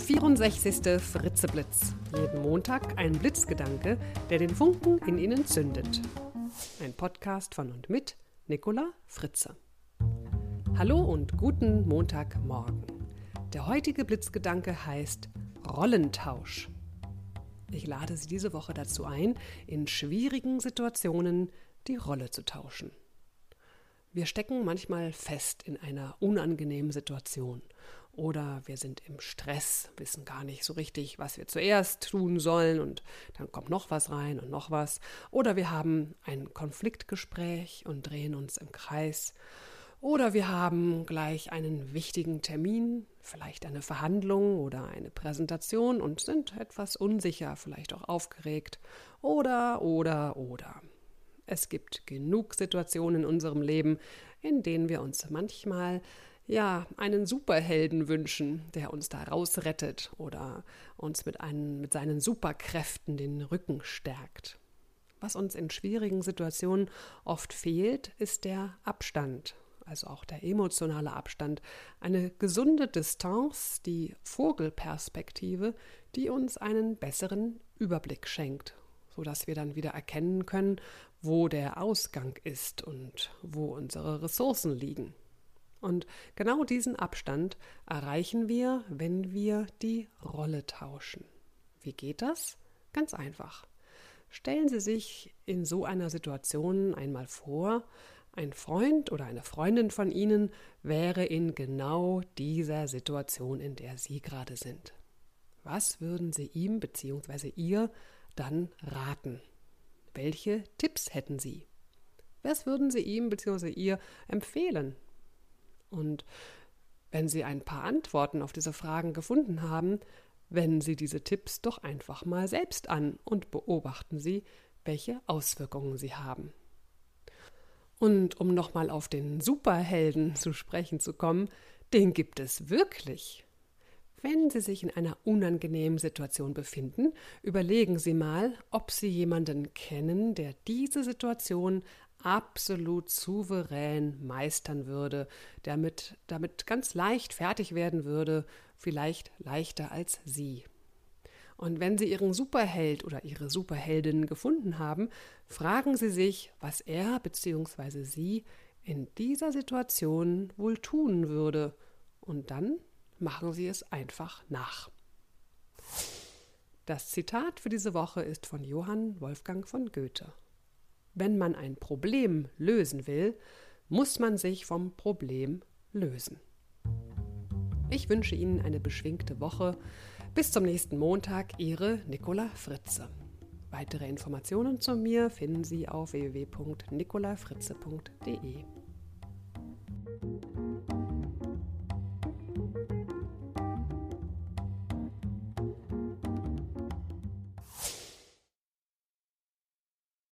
64. Fritzeblitz. Jeden Montag ein Blitzgedanke, der den Funken in Ihnen zündet. Ein Podcast von und mit Nicola Fritze. Hallo und guten Montagmorgen. Der heutige Blitzgedanke heißt Rollentausch. Ich lade Sie diese Woche dazu ein, in schwierigen Situationen die Rolle zu tauschen. Wir stecken manchmal fest in einer unangenehmen Situation oder wir sind im Stress, wissen gar nicht so richtig, was wir zuerst tun sollen und dann kommt noch was rein und noch was. Oder wir haben ein Konfliktgespräch und drehen uns im Kreis. Oder wir haben gleich einen wichtigen Termin, vielleicht eine Verhandlung oder eine Präsentation und sind etwas unsicher, vielleicht auch aufgeregt. Oder. Es gibt genug Situationen in unserem Leben, in denen wir uns manchmal, einen Superhelden wünschen, der uns da rausrettet oder uns mit seinen Superkräften den Rücken stärkt. Was uns in schwierigen Situationen oft fehlt, ist der Abstand, also auch der emotionale Abstand, eine gesunde Distanz, die Vogelperspektive, die uns einen besseren Überblick schenkt, sodass wir dann wieder erkennen können, wo der Ausgang ist und wo unsere Ressourcen liegen. Und genau diesen Abstand erreichen wir, wenn wir die Rolle tauschen. Wie geht das? Ganz einfach. Stellen Sie sich in so einer Situation einmal vor, ein Freund oder eine Freundin von Ihnen wäre in genau dieser Situation, in der Sie gerade sind. Was würden Sie ihm bzw. ihr dann raten? Welche Tipps hätten Sie? Was würden Sie ihm bzw. ihr empfehlen? Und wenn Sie ein paar Antworten auf diese Fragen gefunden haben, wenden Sie diese Tipps doch einfach mal selbst an und beobachten Sie, welche Auswirkungen sie haben. Und um nochmal auf den Superhelden zu sprechen zu kommen, den gibt es wirklich. Wenn Sie sich in einer unangenehmen Situation befinden, überlegen Sie mal, ob Sie jemanden kennen, der diese Situation absolut souverän meistern würde, der damit ganz leicht fertig werden würde, vielleicht leichter als Sie. Und wenn Sie Ihren Superheld oder Ihre Superheldin gefunden haben, fragen Sie sich, was er bzw. sie in dieser Situation wohl tun würde. Und dann machen Sie es einfach nach. Das Zitat für diese Woche ist von Johann Wolfgang von Goethe. Wenn man ein Problem lösen will, muss man sich vom Problem lösen. Ich wünsche Ihnen eine beschwingte Woche. Bis zum nächsten Montag, Ihre Nicola Fritze. Weitere Informationen zu mir finden Sie auf www.nicolafritze.de.